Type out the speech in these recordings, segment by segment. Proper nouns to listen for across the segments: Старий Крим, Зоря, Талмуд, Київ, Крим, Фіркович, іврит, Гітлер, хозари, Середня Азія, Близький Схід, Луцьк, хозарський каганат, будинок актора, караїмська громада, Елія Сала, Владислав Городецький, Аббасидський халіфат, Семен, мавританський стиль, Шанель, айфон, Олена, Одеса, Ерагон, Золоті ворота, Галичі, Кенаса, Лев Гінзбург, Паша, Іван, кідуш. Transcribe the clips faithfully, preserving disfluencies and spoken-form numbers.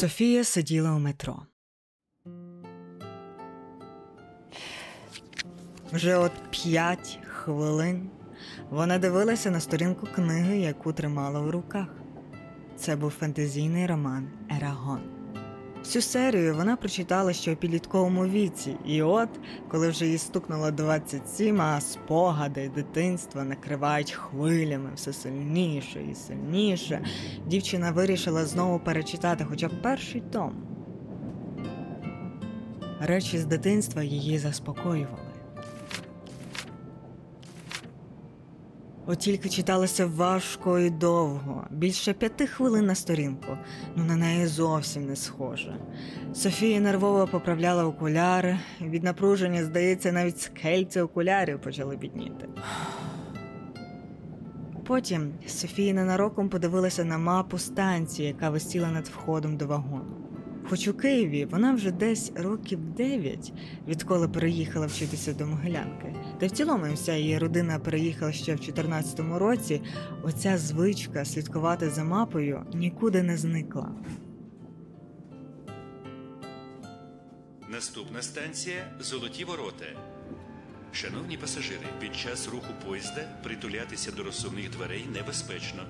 Софія сиділа у метро. Вже от п'ять хвилин вона дивилася на сторінку книги, яку тримала в руках. Це був фентезійний роман «Ерагон». Всю серію вона прочитала ще у підлітковому віці, і от, коли вже їй стукнуло двадцять сім, а спогади дитинства накривають хвилями все сильніше і сильніше, дівчина вирішила знову перечитати хоча б перший том. Речі з дитинства її заспокоювали. От тільки читалося важко і довго, більше п'яти хвилин на сторінку, ну на неї зовсім не схоже. Софія нервово поправляла окуляри, від напруження, здається, навіть скельці окулярів почали бідніти. Потім Софія ненароком подивилася на мапу станції, яка висіла над входом до вагону. Хоч у Києві вона вже десь років дев'ять, відколи переїхала вчитися до Могилянки, та в цілому вся її родина переїхала ще в чотирнадцятому році, оця звичка слідкувати за мапою нікуди не зникла. Наступна станція – Золоті ворота. Шановні пасажири, під час руху поїзда притулятися до розсувних дверей небезпечно.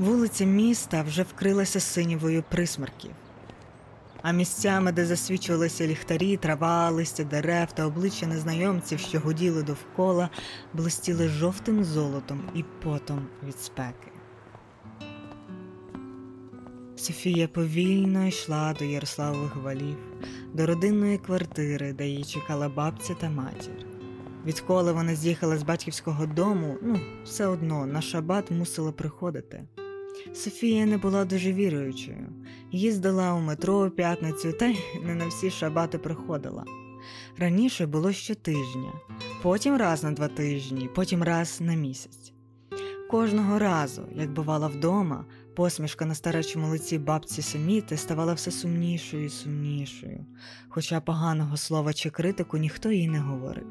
Вулиця міста вже вкрилася синівою присмерків. А місцями, де засвічувалися ліхтарі, трава, листя дерев та обличчя незнайомців, що гуділи довкола, блистіли жовтим золотом і потом від спеки. Софія повільно йшла до Ярославових валів, до родинної квартири, де її чекала бабця та матір. Відколи вона з'їхала з батьківського дому, ну, все одно, на шабат мусила приходити. Софія не була дуже віруючою. Їздила у метро у п'ятницю, та й не на всі шабати приходила. Раніше було щотижня, потім раз на два тижні, потім раз на місяць. Кожного разу, як бувала вдома, посмішка на старечому лиці бабці Семіти ставала все сумнішою і сумнішою, хоча поганого слова чи критику ніхто їй не говорив.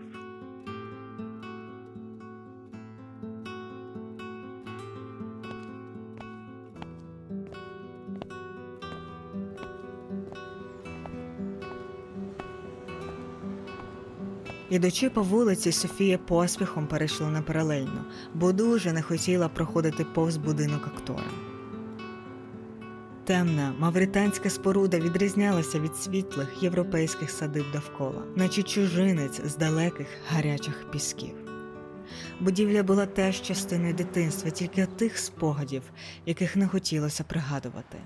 Ідучи по вулиці, Софія поспіхом перейшла на паралельну, бо дуже не хотіла проходити повз будинок актора. Темна мавританська споруда відрізнялася від світлих європейських садиб довкола, наче чужинець з далеких гарячих пісків. Будівля була теж частиною дитинства, тільки тих спогадів, яких не хотілося пригадувати.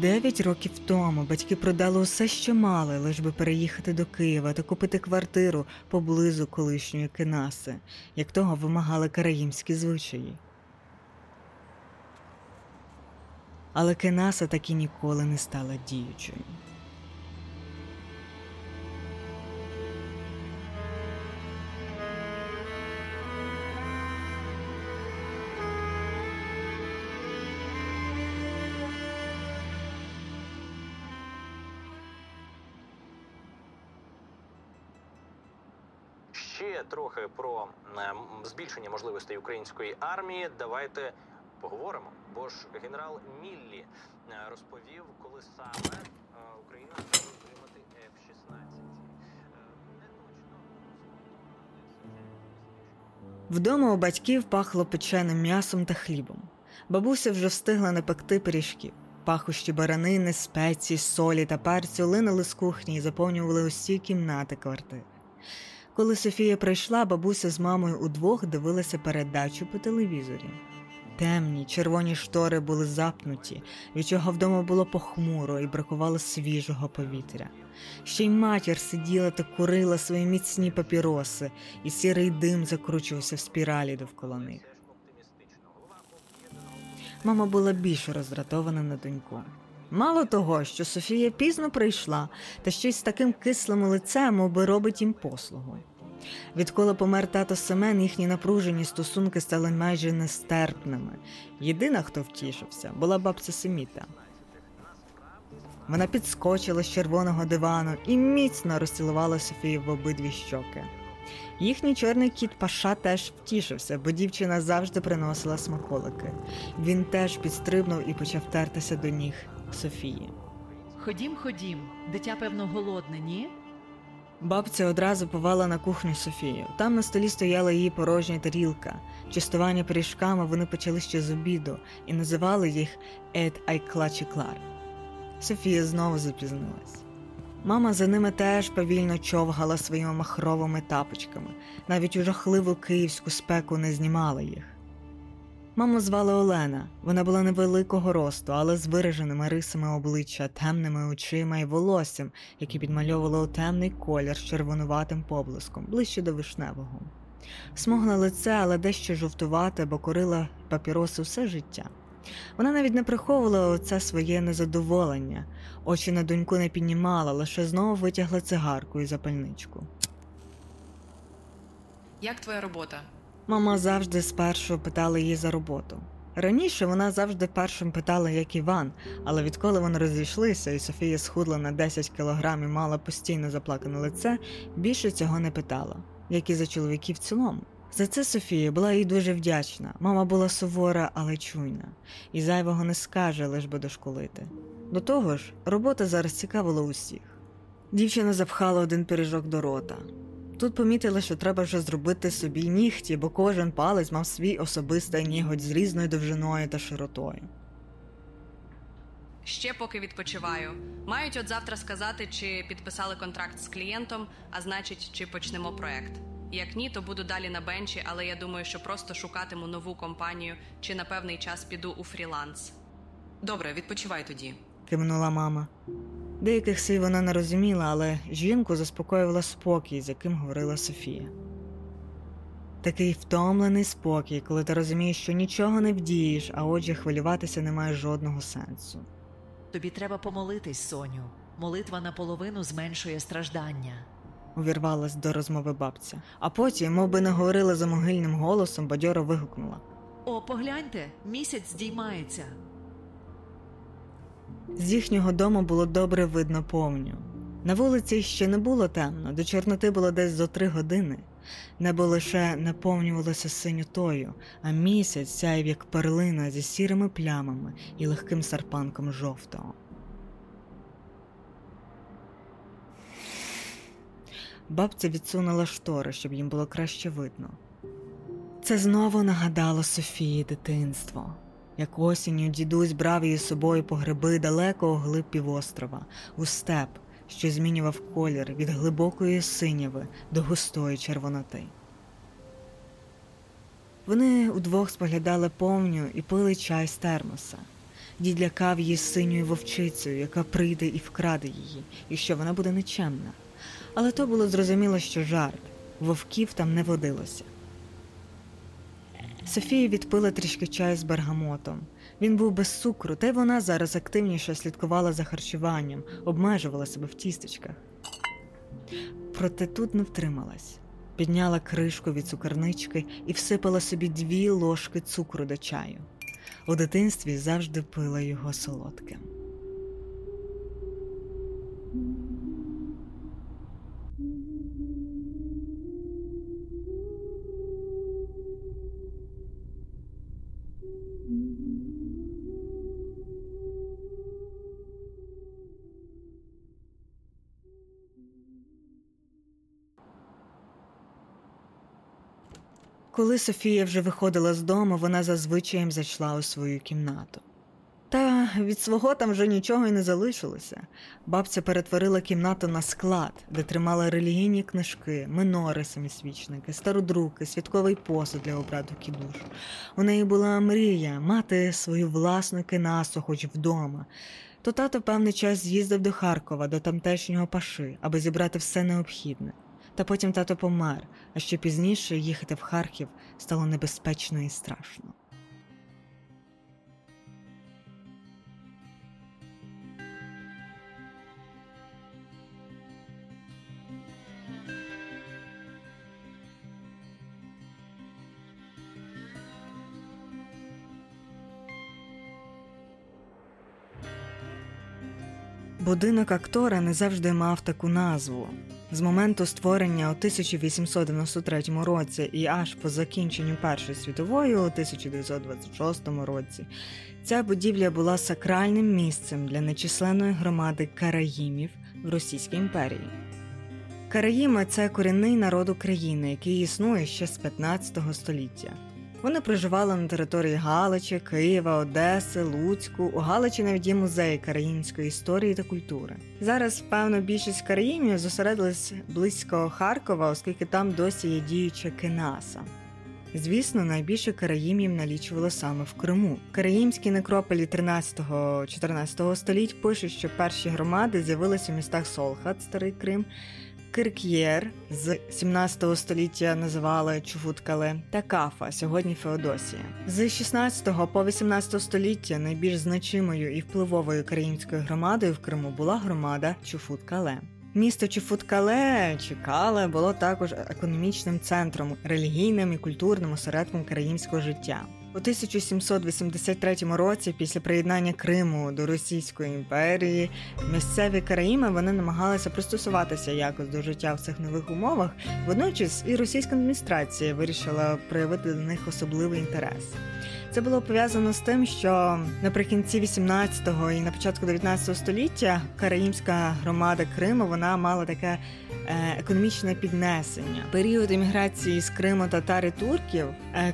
Дев'ять років тому батьки продали усе, що мали, лиш би переїхати до Києва та купити квартиру поблизу колишньої Кенаси, як того вимагали караїмські звичаї. Але Кенаса так і ніколи не стала діючою. Трохи про збільшення можливостей української армії давайте поговоримо, бо ж генерал Міллі розповів, коли саме Україна може отримати еф шістнадцять. Вдома у батьків пахло печеним м'ясом та хлібом. Бабуся вже встигла напекти пиріжків. Пахощі баранини, спеції, солі та перцю линули з кухні і заповнювали усі кімнати квартири. Коли Софія прийшла, бабуся з мамою удвох дивилася передачу по телевізорі. Темні, червоні штори були запнуті, від чого вдома було похмуро і бракувало свіжого повітря. Ще й матір сиділа та курила свої міцні папіроси, і сірий дим закручувався в спіралі довкола них. Мама була більш роздратована на доньку. Мало того, що Софія пізно прийшла, та ще й з таким кислим лицем, аби робить їм послугу. Відколи помер тато Семен, їхні напружені стосунки стали майже нестерпними. Єдина, хто втішився, була бабця Семіта. Вона підскочила з червоного дивану і міцно розцілувала Софію в обидві щоки. Їхній чорний кіт Паша теж втішився, бо дівчина завжди приносила смаколики. Він теж підстрибнув і почав тертися до ніг Софії. «Ходім, ходім. Дитя, певно, голодне, ні?» Бабця одразу повела на кухню Софію. Там на столі стояла її порожня тарілка. Частування пиріжками вони почали ще з обіду і називали їх «Ед Айкла Чеклар». Софія знову запізнилась. Мама за ними теж повільно човгала своїми махровими тапочками. Навіть у жахливу київську спеку не знімала їх. Маму звали Олена. Вона була невеликого росту, але з вираженими рисами обличчя, темними очима і волоссям, які підмальовувало у темний колір з червонуватим поблиском, ближче до вишневого. Смугле лице, але дещо жовтувате, бо курила папіроси все життя. Вона навіть не приховувала оце своє незадоволення. Очі на доньку не піднімала, лише знову витягла цигарку і запальничку. «Як твоя робота?» Мама завжди спершу питала її за роботу. Раніше вона завжди першим питала, як Іван, але відколи вони розійшлися і Софія схудла на десять кілограмів і мала постійно заплакане лице, більше цього не питала, як і за чоловіків в цілому. За це Софія була їй дуже вдячна. Мама була сувора, але чуйна. І зайвого не скаже, лиш би дошкулити. До того ж, робота зараз цікавила усіх. Дівчина запхала один пиріжок до рота. Тут помітила, що треба вже зробити собі нігті, бо кожен палець мав свій особистий ніготь з різною довжиною та широтою. «Ще поки відпочиваю. Мають от завтра сказати, чи підписали контракт з клієнтом, а значить, чи почнемо проект. Як ні, то буду далі на бенчі, але я думаю, що просто шукатиму нову компанію, чи на певний час піду у фріланс». «Добре, відпочивай тоді», – кивнула мама. Деяких слів вона не розуміла, але жінку заспокоювала спокій, з яким говорила Софія. Такий втомлений спокій, коли ти розумієш, що нічого не вдієш, а отже хвилюватися не має жодного сенсу. «Тобі треба помолитись, Соню. Молитва наполовину зменшує страждання», – увірвалась до розмови бабця. А потім, мовби не говорила за могильним голосом, бадьоро вигукнула. «О, погляньте, місяць здіймається». З їхнього дому було добре видно повню. На вулиці ще не було темно, до Чорноти було десь за три години. Небо лише наповнювалося синютою, а місяць сяяв як перлина зі сірими плямами і легким серпанком жовтого. Бабця відсунула штори, щоб їм було краще видно. Це знову нагадало Софії дитинство. Як осінню дідусь брав її з собою по гриби далеко глиб півострова, у степ, що змінював колір від глибокої синіви до густої червоноти. Вони удвох споглядали повню і пили чай з термоса. Дід лякав її синьою вовчицею, яка прийде і вкраде її, і що вона буде нечемна. Але то було зрозуміло, що жарт, вовків там не водилося. Софія відпила трішки чаю з бергамотом. Він був без цукру, та й вона зараз активніше слідкувала за харчуванням, обмежувала себе в тістечках. Проте тут не втрималась. Підняла кришку від цукернички і всипала собі дві ложки цукру до чаю. У дитинстві завжди пила його солодким. Коли Софія вже виходила з дому, вона зазвичай зайшла у свою кімнату. Та від свого там вже нічого й не залишилося. Бабця перетворила кімнату на склад, де тримала релігійні книжки, минори, самісвічники, стародруки, святковий посуд для обряду кідуш. У неї була мрія мати свою власну кенасу хоч вдома. То тато певний час з'їздив до Харкова, до тамтешнього паши, аби зібрати все необхідне. Та потім тато помер, а ще пізніше їхати в Харків стало небезпечно і страшно. Будинок актора не завжди мав таку назву. З моменту створення у тисяча вісімсот дев'яносто третьому році і аж по закінченню Першої світової у тисяча дев'ятсот двадцять шостому році ця будівля була сакральним місцем для нечисленної громади караїмів в Російській імперії. Караїми – це корінний народ України, який існує ще з п'ятнадцятого століття. Вони проживали на території Галичі, Києва, Одеси, Луцьку. У Галичі навіть є музеї караїмської історії та культури. Зараз, певно, більшість караїмів зосередились близько Харкова, оскільки там досі є діюча Кенаса. Звісно, найбільше караїмів налічувало саме в Криму. Караїмські некрополі тринадцятого-чотирнадцятого століть пишуть, що перші громади з'явилися у містах Солхат, Старий Крим, Кирк'єр з сімнадцятого століття називали Чуфут-Кале та Кафа, сьогодні Феодосія. З шістнадцятого по вісімнадцяте століття найбільш значимою і впливовою караїмською громадою в Криму була громада Чуфут-Кале. Місто Чуфут-Кале чи Кале було також економічним центром, релігійним і культурним осередком караїмського життя. У тисяча сімсот вісімдесят третьому році, після приєднання Криму до Російської імперії, місцеві караїми вони намагалися пристосуватися якось до життя в цих нових умовах, водночас і російська адміністрація вирішила проявити до них особливий інтерес. Це було пов'язано з тим, що наприкінці вісімнадцятого і на початку дев'ятнадцятого століття караїмська громада Криму вона мала таке економічне піднесення. Період еміграції з Криму татар і турків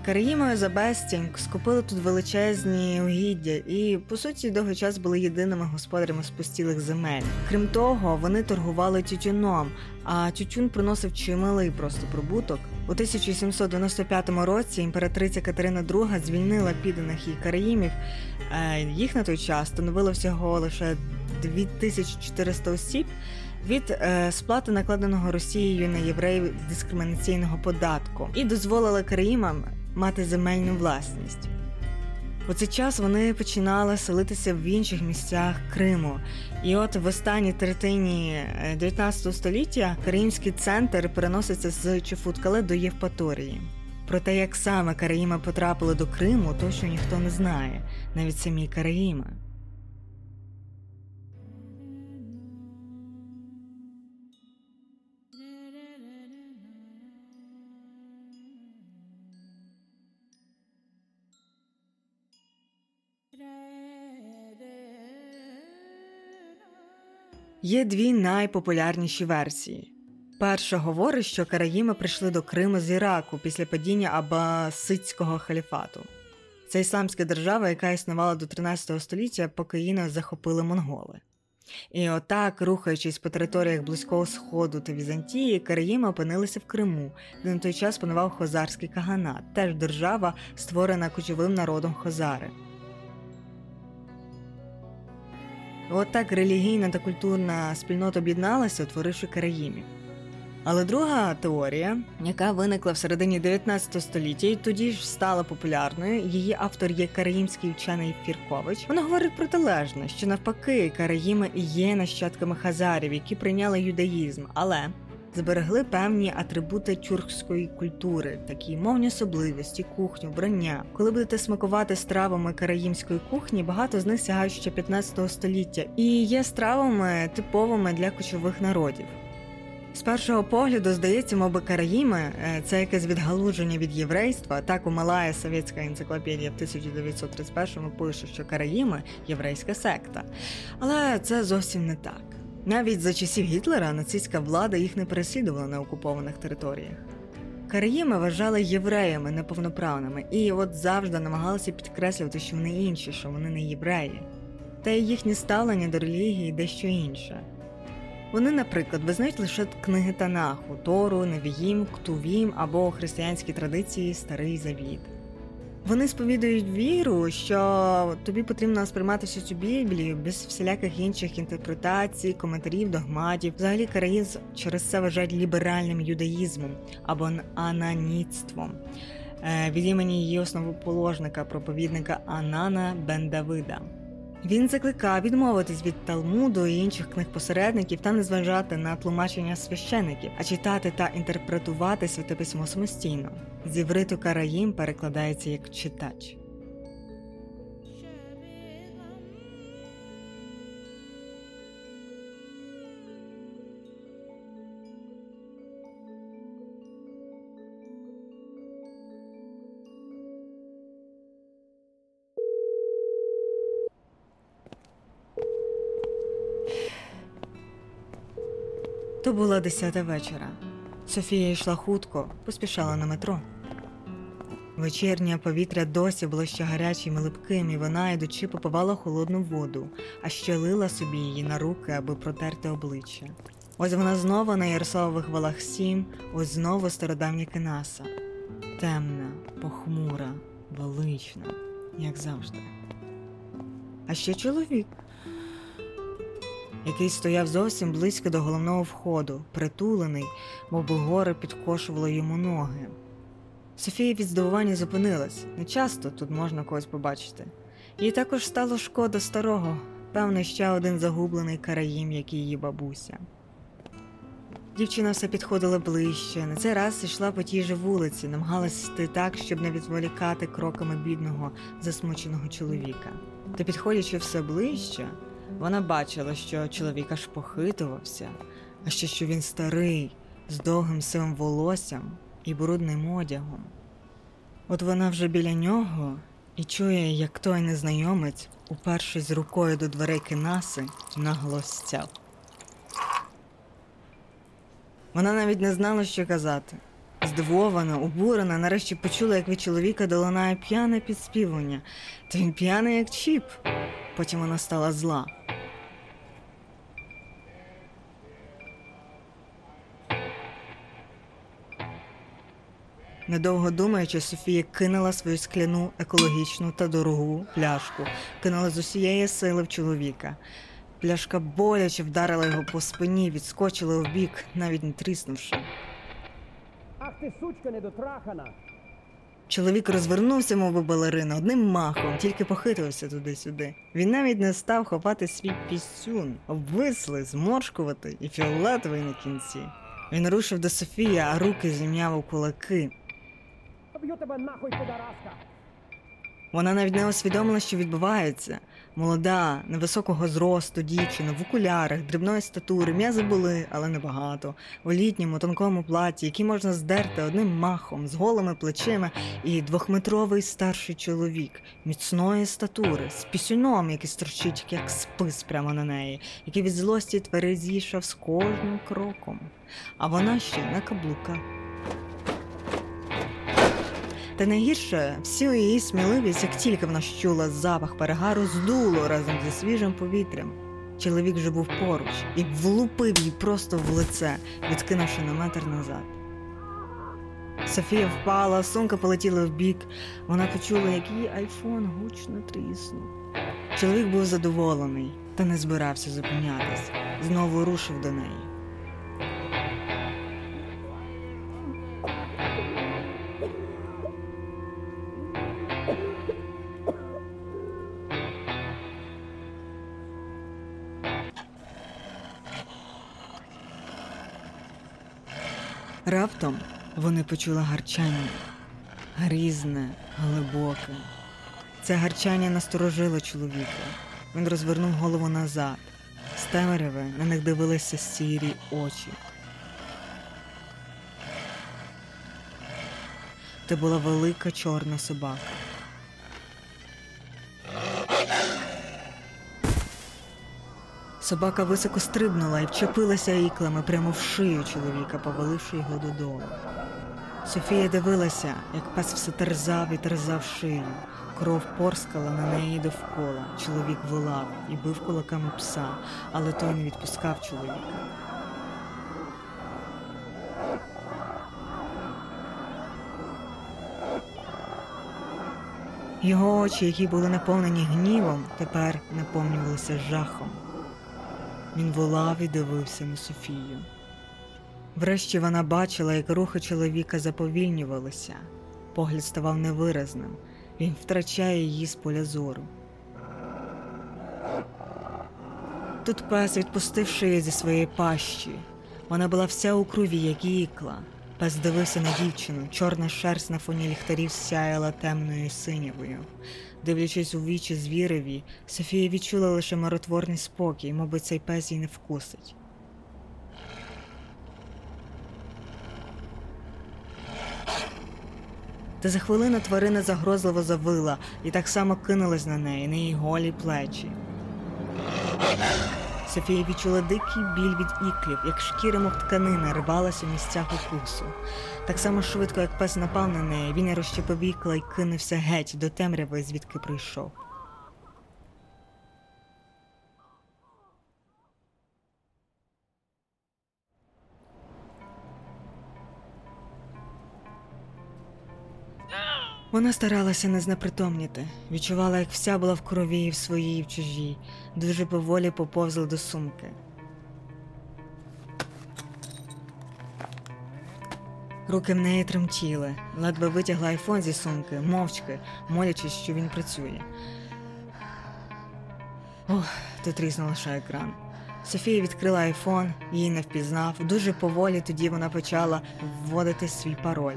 караїми за безцінь скупили тут величезні угіддя і, по суті, довгий час були єдиними господарями спустілих земель. Крім того, вони торгували тютюном, а тютюн приносив чималий просто прибуток. У тисяча сімсот дев'яносто п'ятому році імператриця Катерина друга звільнила підданих їй караїмів. Їх на той час становило всього лише дві тисячі чотириста осіб від сплати накладеного Росією на євреїв дискримінаційного податку і дозволила караїмам мати земельну власність. У цей час вони починали селитися в інших місцях Криму. І от в останній третині дев'ятнадцятого століття караїмський центр переноситься з Чуфут-Кале до Євпаторії. Про те, як саме караїми потрапили до Криму, точно ніхто не знає, навіть самі караїми. Є дві найпопулярніші версії. Перша говорить, що караїми прийшли до Криму з Іраку після падіння Аббасидського халіфату. Це ісламська держава, яка існувала до тринадцятого століття, поки її не захопили монголи. І отак, рухаючись по територіях Близького Сходу та Візантії, караїми опинилися в Криму, де на той час панував хозарський каганат, теж держава, створена кочовим народом хозари. Отак релігійна та культурна спільнота об'єдналася, утворивши караїмів. Але друга теорія, яка виникла в середині дев'ятнадцятого століття і тоді ж стала популярною, її автор є караїмський вчений Фіркович, вона говорить протилежно, що навпаки караїми і є нащадками хазарів, які прийняли юдаїзм, але зберегли певні атрибути тюркської культури, такі мовні особливості, кухню, вбрання. Коли будете смакувати стравами караїмської кухні, багато з них сягають ще п'ятнадцятого століття і є стравами типовими для кочових народів. З першого погляду, здається, моби караїми – це якесь відгалуження від єврейства. Так у «Малая совєтська енциклопедія» в тисяча дев'ятсот тридцять першому пише, що караїми – єврейська секта. Але це зовсім не так. Навіть за часів Гітлера нацистська влада їх не переслідувала на окупованих територіях. Караїми вважали євреями неповноправними і от завжди намагалися підкреслювати, що вони інші, що вони не євреї. Та й їхнє ставлення до релігії дещо інше. Вони, наприклад, визнають лише книги Танаху, Тору, Невіїм, Ктувім або християнські традиції Старий Завіт. Вони сповідують віру, що тобі потрібно сприймати всю цю Біблію без всіляких інших інтерпретацій, коментарів, догматів. Взагалі караїми через це вважають ліберальним юдаїзмом або ананіцтвом. Від імені її основоположника, проповідника Анана бен Давида. Він закликав відмовитись від Талмуду і інших книг-посередників та не зважати на тлумачення священиків, а читати та інтерпретувати Святе Письмо самостійно. З івриту караїм перекладається як «читач». То була десята вечора. Софія йшла хутко, поспішала на метро. Вечірнє повітря досі було ще гарячим і липким, і вона, ідучи, попивала холодну воду, а ще лила собі її на руки, аби протерти обличчя. Ось вона знову на Ярославових валах сім, ось знову стародавня Кенаса. Темна, похмура, велична, як завжди. А ще чоловік, який стояв зовсім близько до головного входу, притулений, мовби горе підкошувало йому ноги. Софія від здивування зупинилась. Не часто тут можна когось побачити. Їй також стало шкода старого, певно, ще один загублений караїм, як і її бабуся. Дівчина все підходила ближче, на цей раз йшла по тій же вулиці, намагалась йти так, щоб не відволікати кроками бідного, засмученого чоловіка. Та підходячи все ближче, вона бачила, що чоловік аж похитувався, а ще, що він старий, з довгим сивим волоссям і брудним одягом. От вона вже біля нього і чує, як той незнайомець, упершись рукою до дверей Кенаси, нагло стяв. Вона навіть не знала, що казати. Здивована, обурена, нарешті почула, як від чоловіка долинає п'яне підспівування. Та він п'яний, як чіп. Потім вона стала зла. Недовго думаючи, Софія кинула свою скляну, екологічну та дорогу пляшку. Кинула з усієї сили в чоловіка. Пляшка боляче вдарила його по спині, відскочила вбік, навіть не тріснувши. «Ах ти, сучка недотрахана!» Чоловік розвернувся, мов балерина, одним махом, тільки похитувався туди-сюди. Він навіть не став ховати свій пісюн, обвислий, зморшкуватий і фіолетовий на кінці. Він рушив до Софії, а руки зім'яв у кулаки. «Б'ю тебе нахуй, підараска!» Вона навіть не усвідомила, що відбувається. Молода, невисокого зросту дівчина, в окулярах, дрібної статури, м'язи були, але небагато, у літньому тонкому платі, який можна здерти одним махом, з голими плечима, і двохметровий старший чоловік, міцної статури, з пісюном, який строчить, як спис прямо на неї, який від злості тверезішав з кожним кроком, а вона ще на каблуках. Та найгірше, всю її сміливість, як тільки вона щула запах перегару, здуло разом зі свіжим повітрям. Чоловік вже був поруч і влупив їй просто в лице, відкинувши на метр назад. Софія впала, сумка полетіла вбік. Вона почула, як її айфон гучно тріснув. Чоловік був задоволений та не збирався зупинятись. Знову рушив до неї. Раптом вони почули гарчання. Грізне, глибоке. Це гарчання насторожило чоловіка. Він розвернув голову назад. З темряви на них дивилися сірі очі. Це була велика чорна собака. Собака високо стрибнула і вчепилася іклами прямо в шию чоловіка, поваливши його додолу. Софія дивилася, як пес все терзав і терзав шию. Кров порскала на неї довкола. Чоловік волав і бив кулаками пса, але той не відпускав чоловіка. Його очі, які були наповнені гнівом, тепер наповнювалися жахом. Він волав і дивився на Софію. Врешті вона бачила, як рухи чоловіка заповільнювалися. Погляд ставав невиразним. Він втрачає її з поля зору. Тут пес відпустивши її зі своєї пащі. Вона була вся у крові, як і ікла. Пес дивився на дівчину, чорна шерсть на фоні ліхтарів сяяла темною і синєвою. Дивлячись у вічі звіреві, Софія відчула лише миротворний спокій, мабуть, цей пес її не вкусить. Та за хвилину тварина загрозливо завила і так само кинулась на неї, на її голі плечі. Софія відчула дикий біль від іклів, як шкіра мов тканина рвалась у місцях укусу. Так само швидко, як пес напав на неї, він розчепив ікла і кинувся геть до темряви, звідки прийшов. Вона старалася не знепритомніти, відчувала, як вся була в крові і в своїй, і в чужій. Дуже поволі поповзла до сумки. Руки в неї тремтіли, ледве витягла айфон зі сумки, мовчки, молячись, що він працює. Ох, тут різно лише екран. Софія відкрила айфон, її не впізнав, дуже поволі тоді вона почала вводити свій пароль.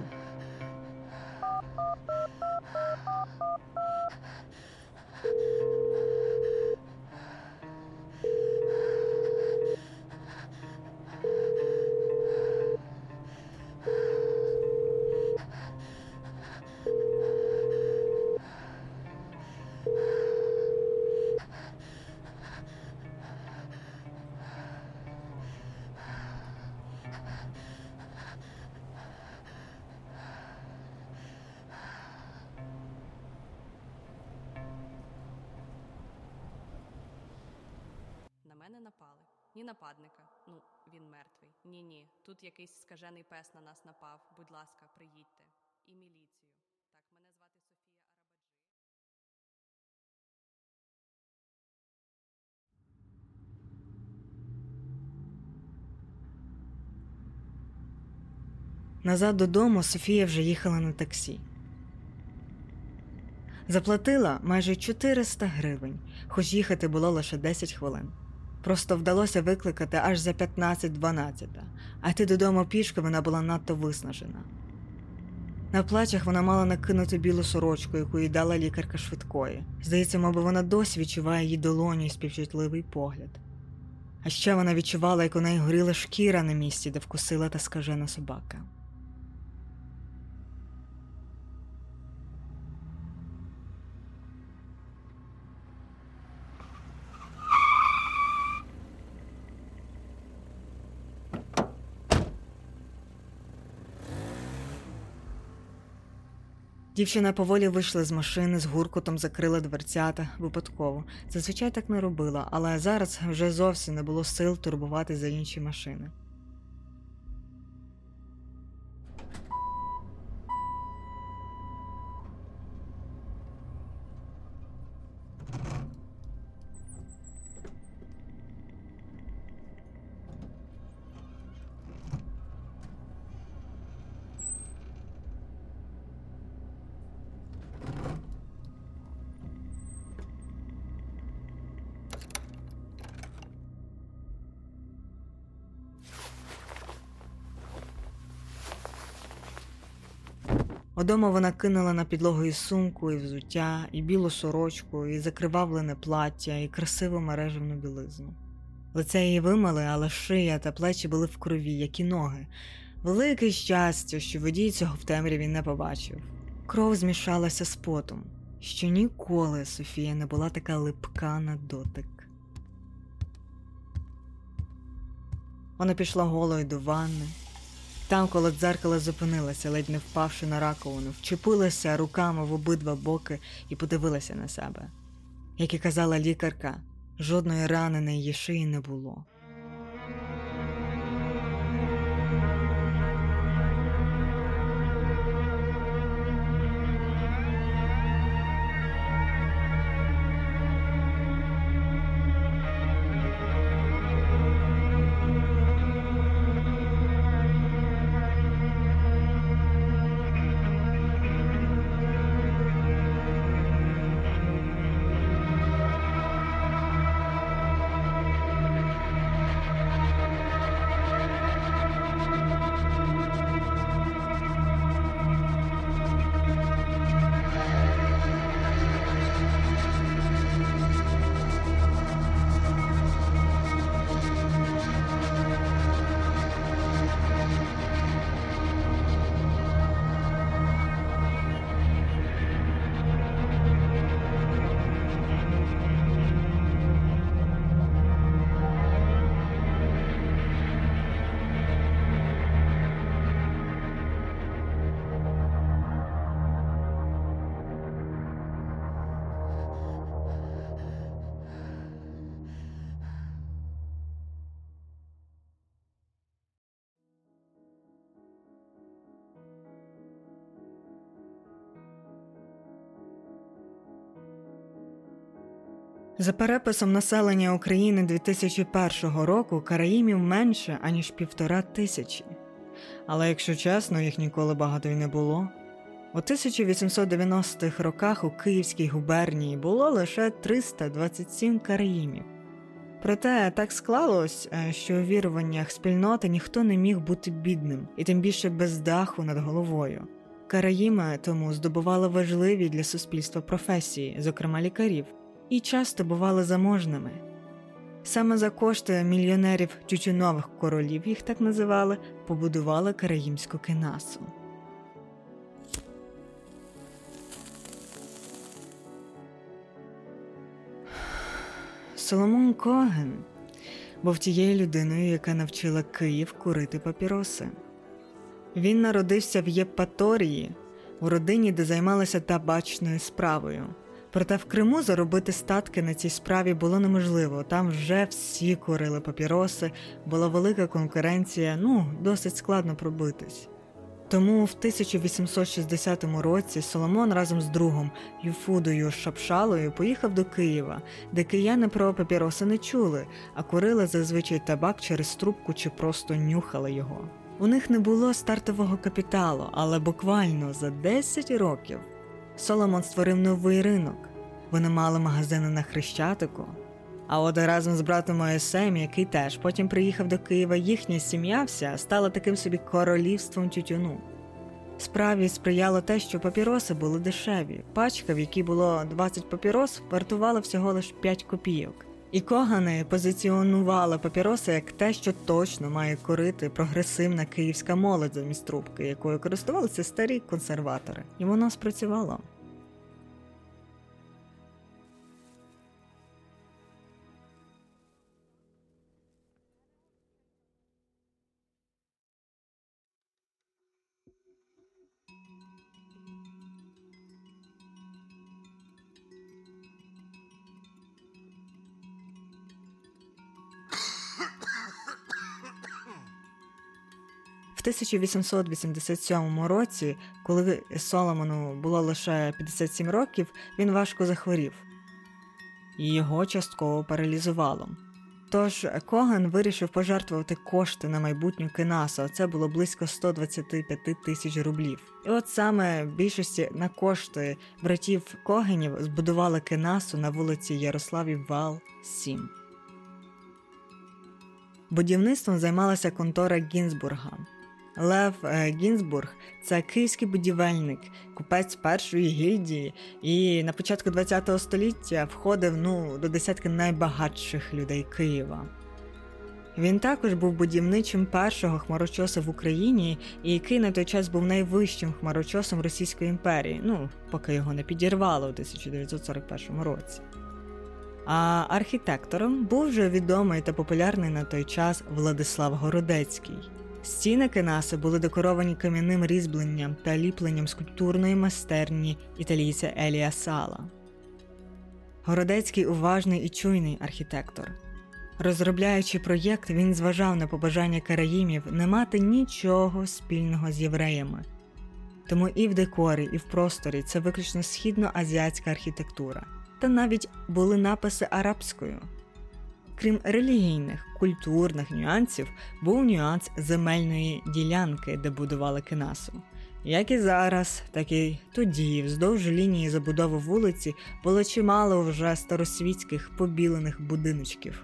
Ні нападника. Ну, він мертвий. Ні-ні, тут якийсь скажений пес на нас напав. Будь ласка, приїдьте. І міліцію. Так, мене звати Софія Арабаджі. Назад додому Софія вже їхала на таксі. Заплатила майже чотириста гривень, хоч їхати було лише десять хвилин. Просто вдалося викликати аж за п'ятнадцять дванадцять, а йти додому пішки вона була надто виснажена. На плечах вона мала накинуту білу сорочку, яку їй дала лікарка швидкої. Здається, мабуть, вона досі відчуває її долоню і співчутливий погляд. А ще вона відчувала, як у неї горіла шкіра на місці, де вкусила та скажена собака. Дівчина поволі вийшла з машини, з гуркотом закрила дверцята, випадково. Зазвичай так не робила, але зараз вже зовсім не було сил турбувати за інші машини. Одома вона кинула на підлогу і сумку, і взуття, і білу сорочку, і закривавлене плаття, і красиву мережевну білизну. Лице її вимили, але шия та плечі були в крові, як і ноги. Велике щастя, що водій цього в темряві не побачив. Кров змішалася з потом, що ніколи Софія не була така липка на дотик. Вона пішла голою до ванни. Там коло дзеркала зупинилася, ледь не впавши на раковину, вчепилася руками в обидва боки і подивилася на себе. Як і казала лікарка, жодної рани на її шиї не було. За переписом населення України дві тисячі першого року караїмів менше, аніж півтора тисячі. Але, якщо чесно, їх ніколи багато й не було. У тисяча вісімсот дев'яностих роках у Київській губернії було лише триста двадцять сім караїмів. Проте так склалось, що у віруваннях спільноти ніхто не міг бути бідним, і тим більше без даху над головою. Караїми тому здобували важливі для суспільства професії, зокрема лікарів, і часто бували заможними. Саме за кошти мільйонерів тютюнових королів, їх так називали, побудували караїмську Кенасу. Соломон Коген був тією людиною, яка навчила Київ курити папіроси. Він народився в Євпаторії, у родині, де займалася табачною справою. Проте в Криму заробити статки на цій справі було неможливо, там вже всі курили папіроси, була велика конкуренція, ну, досить складно пробитись. Тому в тисяча вісімсот шістдесятому році Соломон разом з другом Юфудою Шапшалою поїхав до Києва, де кияни про папіроси не чули, а курили зазвичай табак через трубку чи просто нюхали його. У них не було стартового капіталу, але буквально за десять років Соломон створив новий ринок. Вони мали магазини на Хрещатику. А от разом з братом Семеном, який теж потім приїхав до Києва, їхня сім'я вся стала таким собі королівством тютюну. Справі сприяло те, що папіроси були дешеві. Пачка, в якій було двадцять папірос, вартувала всього лише п'ять копійок. І Когани позиціонували папіроси як те, що точно має курити прогресивна київська молодь замість трубки, якою користувалися старі консерватори. І воно спрацювало. В тисяча вісімсот вісімдесят сьомому році, коли Соломону було лише п'ятдесят сім років, він важко захворів, і його частково паралізувало. Тож Коген вирішив пожертвувати кошти на майбутню Кенасу, а це було близько сто двадцять п'ять тисяч рублів. І от саме в більшості на кошти братів Когенів збудували Кенасу на вулиці Ярославі вал сім. Будівництвом займалася контора Гінзбурга. Лев Гінзбург – це київський будівельник, купець першої гільдії, і на початку ХХ століття входив, ну, до десятки найбагатших людей Києва. Він також був будівничим першого хмарочоса в Україні, і який на той час був найвищим хмарочосом Російської імперії, ну, поки його не підірвало у тисяча дев'ятсот сорок першому році. А архітектором був вже відомий та популярний на той час Владислав Городецький. Стіни Кенаси були декоровані кам'яним різьбленням та ліпленням скульптурної майстерні італійця Елія Сала. Городецький – уважний і чуйний архітектор. Розробляючи проєкт, він зважав на побажання караїмів не мати нічого спільного з євреями. Тому і в декорі, і в просторі це виключно східноазіатська архітектура. Та навіть були написи арабською. Крім релігійних, культурних нюансів, був нюанс земельної ділянки, де будували Кенасу. Як і зараз, так і тоді, вздовж лінії забудови вулиці, було чимало вже старосвітських побілених будиночків.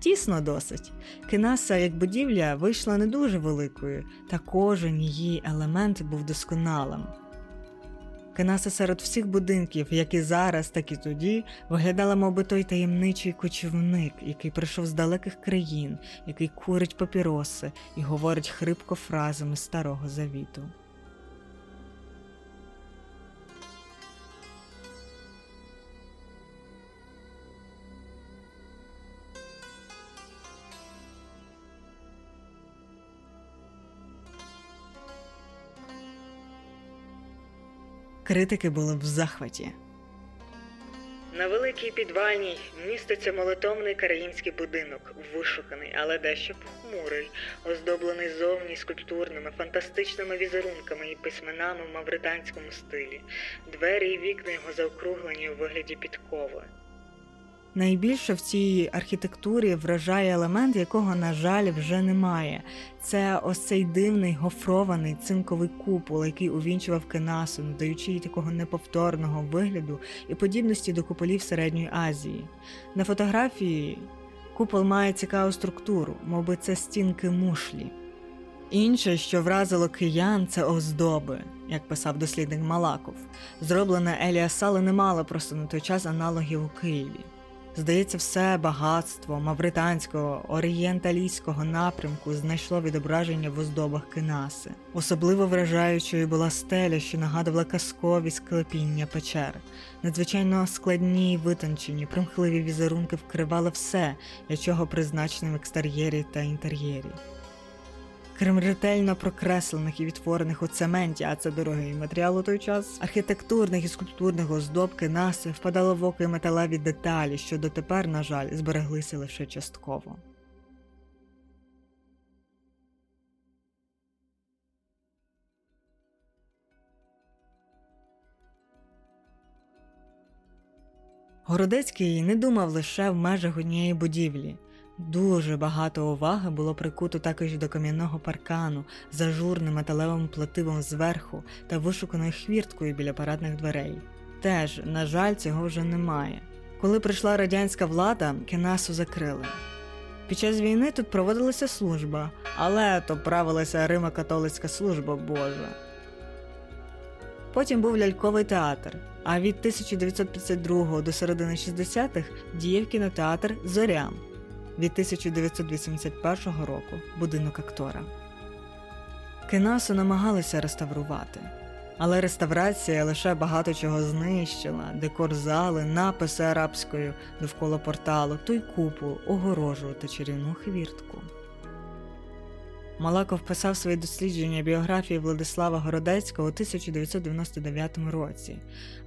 Тісно досить. Кенаса як будівля вийшла не дуже великою, та кожен її елемент був досконалим. Кенаса серед всіх будинків, як і зараз, так і тоді, виглядала, мовби той таємничий кочівник, який прийшов з далеких країн, який курить папіроси і говорить хрипко фразами Старого Завіту. Критики були в захваті. На великій підвальній міститься молитовний караїмський будинок, вишуканий, але дещо похмурий, оздоблений зовні скульптурними, фантастичними візерунками і письменами в мавританському стилі. Двері і вікна його заокруглені у вигляді підкови. Найбільше в цій архітектурі вражає елемент, якого, на жаль, вже немає. Це ось цей дивний гофрований цинковий купол, який увінчував Кенасу, надаючи їй такого неповторного вигляду і подібності до куполів Середньої Азії. На фотографії купол має цікаву структуру, мовби це стінки мушлі. Інше, що вразило киян, це оздоби, як писав дослідник Малаков. Зроблена Елія Сала не мала просто на той час аналогів у Києві. Здається, все багатство мавританського, орієнталійського напрямку знайшло відображення в оздобах Кенаси. Особливо вражаючою була стеля, що нагадувала казкові склепіння печер. Надзвичайно складні й витончені, примхливі візерунки вкривали все, для чого призначені в екстер'єрі та інтер'єрі. Крім ретельно прокреслених і відтворених у цементі, а це дорогий матеріал у той час, архітектурних і скульптурних оздоб Кенаси впадало в око і металеві деталі, що дотепер, на жаль, збереглися лише частково. Городецький не думав лише в межах однієї будівлі. Дуже багато уваги було прикуто також до кам'яного паркану з ажурним металевим плативом зверху та вишуканою хвірткою біля парадних дверей. Теж, на жаль, цього вже немає. Коли прийшла радянська влада, Кенасу закрили. Під час війни тут проводилася служба, але то правилася римо-католицька служба Божа. Потім був ляльковий театр, а від тисяча дев'ятсот п'ятдесят другого до середини шістдесятих діяв кінотеатр «Зоря». Від тисяча дев'ятсот вісімдесят першого року – будинок актора. Кенасу намагалися реставрувати. Але реставрація лише багато чого знищила. Декор зали, написи арабською довкола порталу, той купол, огорожу та чарівну хвіртку. Малаков писав свої дослідження біографії Владислава Городецького у тисяча дев'ятсот дев'яносто дев'ятому році.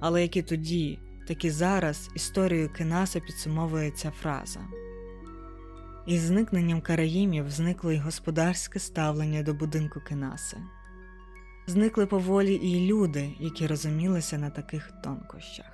Але як і тоді, так і зараз історію Кенаса підсумовує ця фраза. Із зникненням караїмів зникло й господарське ставлення до будинку Кенаси. Зникли поволі і люди, які розумілися на таких тонкощах.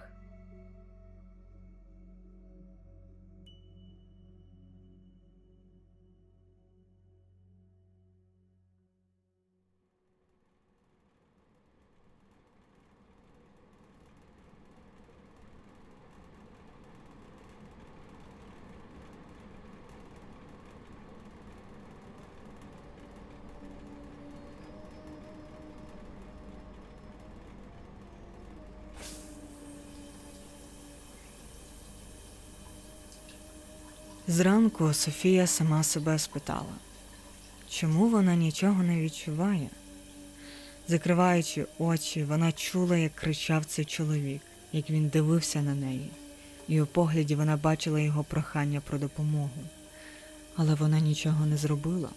Зранку Софія сама себе спитала, чому вона нічого не відчуває. Закриваючи очі, вона чула, як кричав цей чоловік, як він дивився на неї, і у погляді вона бачила його прохання про допомогу. Але вона нічого не зробила.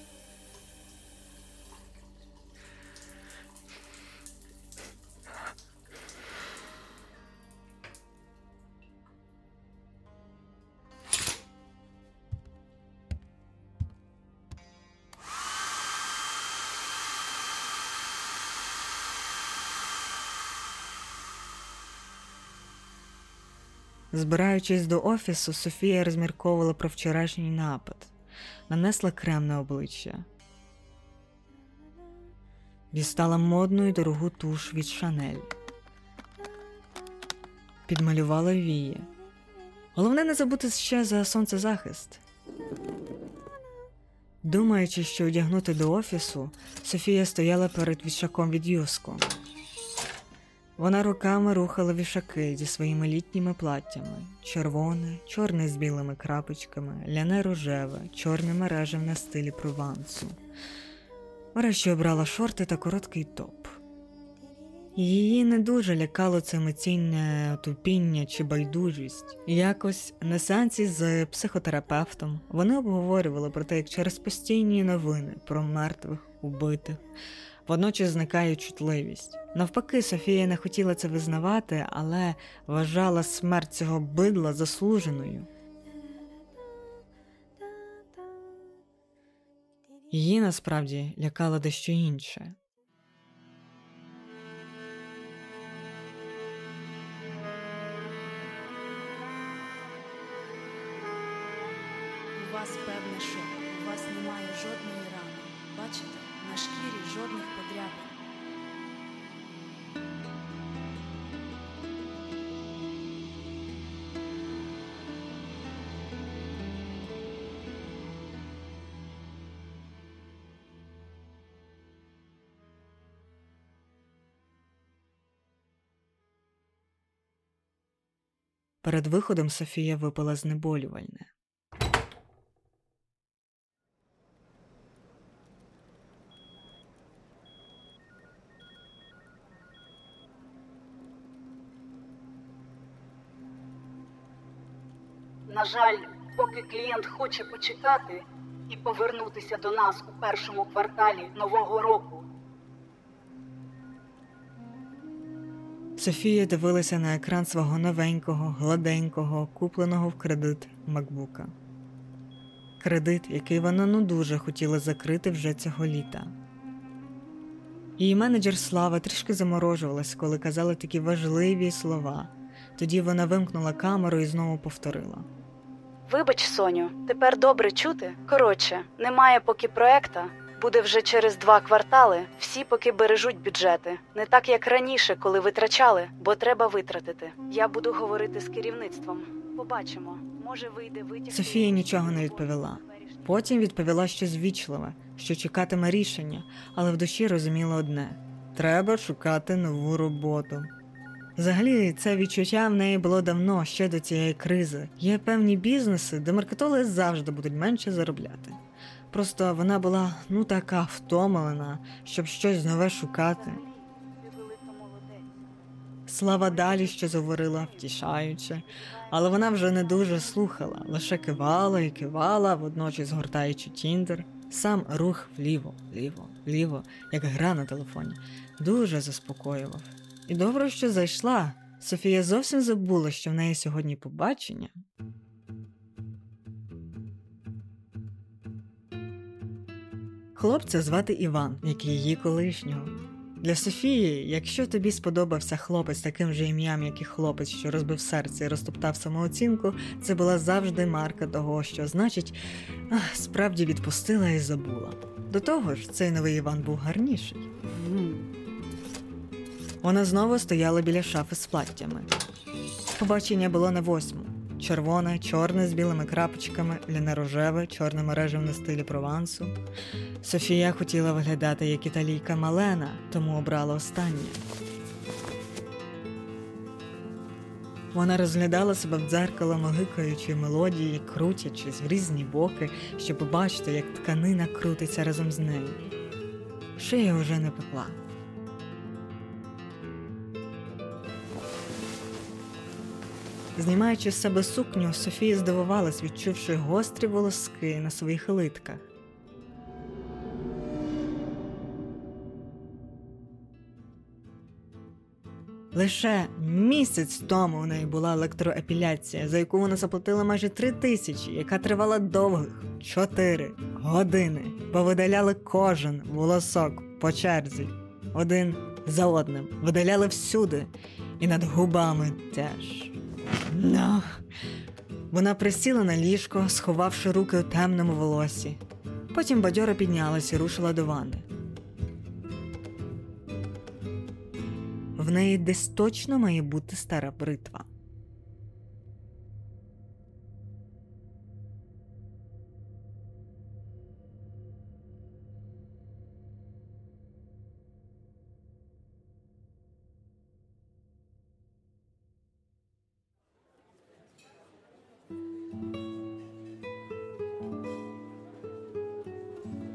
Збираючись до офісу, Софія розмірковувала про вчорашній напад. Нанесла крем на обличчя. Дістала модну і дорогу туш від Шанель. Підмалювала вії. Головне не забути ще за сонцезахист. Думаючи, що одягнути до офісу, Софія стояла перед вішаком від Юско. Вона руками рухала вішаки зі своїми літніми платтями. Червоне, чорне з білими крапочками, ляне рожеве, чорне мережеве на стилі провансу. Врешті обрала шорти та короткий топ. Її не дуже лякало це емоційне тупіння чи байдужість. Якось на сеансі з психотерапевтом вони обговорювали про те, як через постійні новини про мертвих, убитих, водночас зникає чутливість. Навпаки, Софія не хотіла це визнавати, але вважала смерть цього бидла заслуженою. Її насправді лякало дещо інше. У вас певний шок, у вас немає жодної рани. Бачите, на шкірі жодних подряпин. Перед виходом Софія випила знеболювальне. На жаль, поки клієнт хоче почекати і повернутися до нас у першому кварталі нового року. Софія дивилася на екран свого новенького, гладенького, купленого в кредит макбука. Кредит, який вона ну дуже хотіла закрити вже цього літа. Її менеджер Слава трішки заморожувалась, коли казала такі важливі слова. Тоді вона вимкнула камеру і знову повторила. Вибач, Соню, тепер добре чути? Коротше, немає поки проекта. Буде вже через два квартали, всі поки бережуть бюджети. Не так, як раніше, коли витрачали, бо треба витратити. Я буду говорити з керівництвом. Побачимо, може вийде витяг... Софія нічого не відповіла. Потім відповіла щось ввічливе, що чекатиме рішення, але в душі розуміла одне – треба шукати нову роботу. Взагалі, це відчуття в неї було давно, ще до цієї кризи. Є певні бізнеси, де маркетологи завжди будуть менше заробляти. Просто вона була, ну, така втомлена, щоб щось нове шукати. Слава далі щось говорила, втішаючи, але вона вже не дуже слухала, лише кивала і кивала, водночас згортаючи Тіндер. Сам рух вліво, вліво, вліво, як гра на телефоні, дуже заспокоював. І добре, що зайшла. Софія зовсім забула, що в неї сьогодні побачення. Хлопця звати Іван, як і її колишнього. Для Софії, якщо тобі сподобався хлопець таким же ім'ям, як і хлопець, що розбив серце і розтоптав самооцінку, це була завжди марка того, що значить, ах, справді відпустила і забула. До того ж, цей новий Іван був гарніший. Вона знову стояла біля шафи з платтями. Побачення було на восьму. Червоне, чорне з білими крапочками, ліно-рожеве, чорне мережеве на стилі Провансу. Софія хотіла виглядати як італійка Малена, тому обрала останнє. Вона розглядала себе в дзеркало, мигикаючи мелодії, крутячись в різні боки, щоб побачити, як тканина крутиться разом з нею. Шия вже не пекла. Знімаючи з себе сукню, Софія здивувалась, відчувши гострі волоски на своїх литках. Лише місяць тому у неї була електроепіляція, за яку вона заплатила майже три тисячі, яка тривала довгих чотири години, бо видаляли кожен волосок по черзі, один за одним, видаляли всюди і над губами теж. No. Вона присіла на ліжко, сховавши руки у темному волосі. Потім бадьоро піднялась і рушила до ванни. В неї десь точно має бути стара бритва.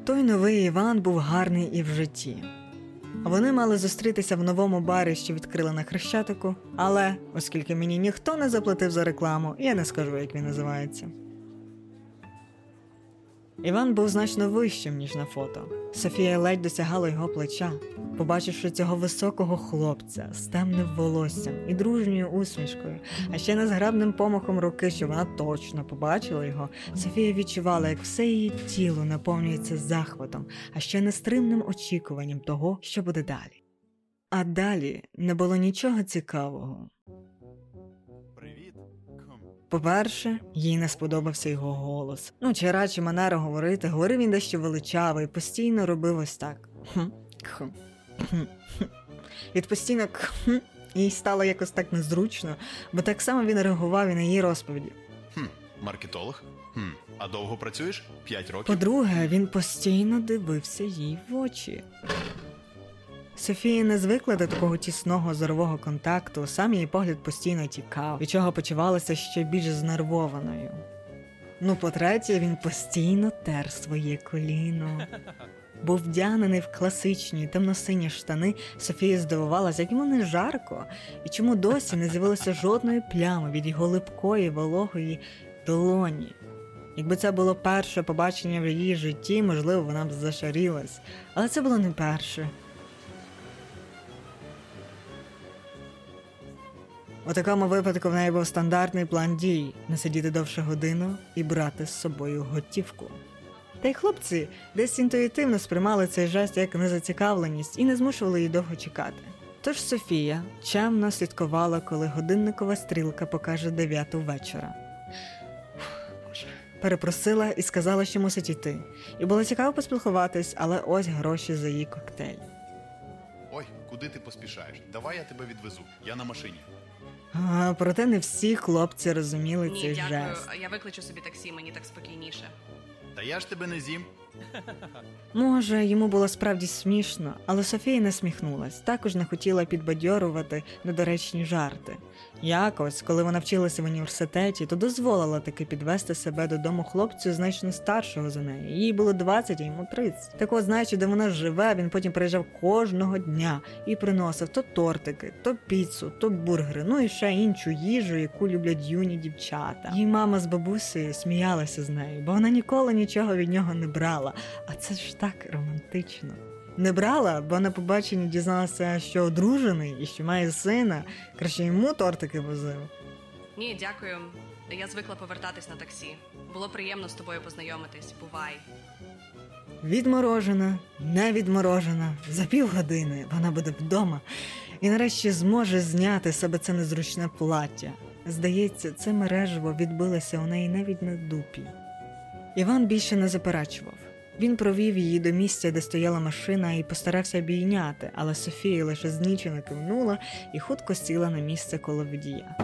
Той новий Іван був гарний і в житті. Вони мали зустрітися в новому барі, що відкрили на Хрещатику, але, оскільки мені ніхто не заплатив за рекламу, я не скажу, як він називається. Іван був значно вищим, ніж на фото. Софія ледь досягала його плеча, побачивши цього високого хлопця з темним волоссям і дружньою усмішкою, а ще незграбним помахом руки, що вона точно побачила його, Софія відчувала, як все її тіло наповнюється захватом, а ще нестримним очікуванням того, що буде далі. А далі не було нічого цікавого. По-перше, їй не сподобався його голос. Ну, чи радше манера говорити, говорив він дещо величаво і постійно робив ось так. Від постійно їй стало якось так незручно, бо так само він реагував і на її розповіді. Хм, маркетолог? Хм, а довго працюєш? П'ять років? По-друге, він постійно дивився їй в очі. Софія не звикла до такого тісного зорового контакту, сам її погляд постійно тікав, від чого почувалася ще більш знервованою. Ну, по-третє, він постійно тер своє коліно. Був вдягнений в класичні темно-сині штани, Софія здивувалася, як йому не жарко, і чому досі не з'явилося жодної плями від його липкої, вологої долоні. Якби це було перше побачення в її житті, можливо, вона б зашарілась, але це було не перше. У такому випадку в неї був стандартний план дій – не сидіти довше годину і брати з собою готівку. Та й хлопці десь інтуїтивно сприймали цей жест як незацікавленість і не змушували її довго чекати. Тож Софія чемно слідкувала, коли годинникова стрілка покаже дев'яту вечора. Перепросила і сказала, що мусить йти. І було цікаво поспілкуватись, але ось гроші за її коктейль. Ой, куди ти поспішаєш? Давай я тебе відвезу. Я на машині. А, проте не всі хлопці розуміли Ні, цей дякую. жест. Я викличу собі таксі, мені так спокійніше. Та я ж тебе не з'їм. Може, йому було справді смішно, але Софія не сміхнулась. Також не хотіла підбадьорувати недоречні жарти. Якось, коли вона вчилася в університеті, то дозволила таки підвести себе додому хлопцю значно старшого за неї. Їй було двадцять, а йому тридцять. Так от, знаючи, де вона живе, він потім приїжджав кожного дня і приносив то тортики, то піцу, то бургери, ну і ще іншу їжу, яку люблять юні дівчата. Її мама з бабусею сміялася з нею, бо вона ніколи нічого від нього не брала. А це ж так романтично. Не брала, бо на побаченні дізналася, що одружений і що має сина. Краще йому тортики возив. Ні, дякую. Я звикла повертатись на таксі. Було приємно з тобою познайомитись. Бувай. Відморожена, не відморожена. За півгодини вона буде вдома і нарешті зможе зняти з себе це незручне плаття. Здається, це мережево відбилося у неї навіть на дупі. Іван більше не заперечував. Він провів її до місця, де стояла машина, і постарався обійняти, але Софія лише знічено кивнула і хутко сіла на місце коло водія.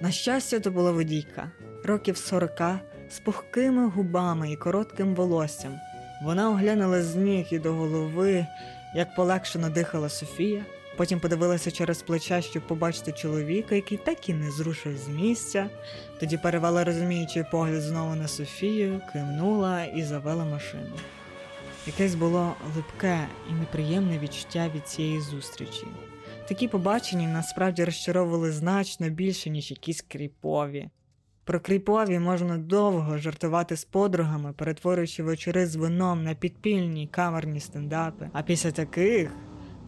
На щастя, то була водійка, років сорока, з пухкими губами і коротким волоссям. Вона оглянула з ніг і до голови, як полегшено дихала Софія, потім подивилася через плече, щоб побачити чоловіка, який так і не зрушив з місця. Тоді перевела розуміючий погляд знову на Софію, кивнула і завела машину. Якесь було липке і неприємне відчуття від цієї зустрічі. Такі побачення насправді розчаровували значно більше, ніж якісь кріпові. Про кріпові можна довго жартувати з подругами, перетворюючи вечори з вином на підпільні камерні стендапи. А після таких...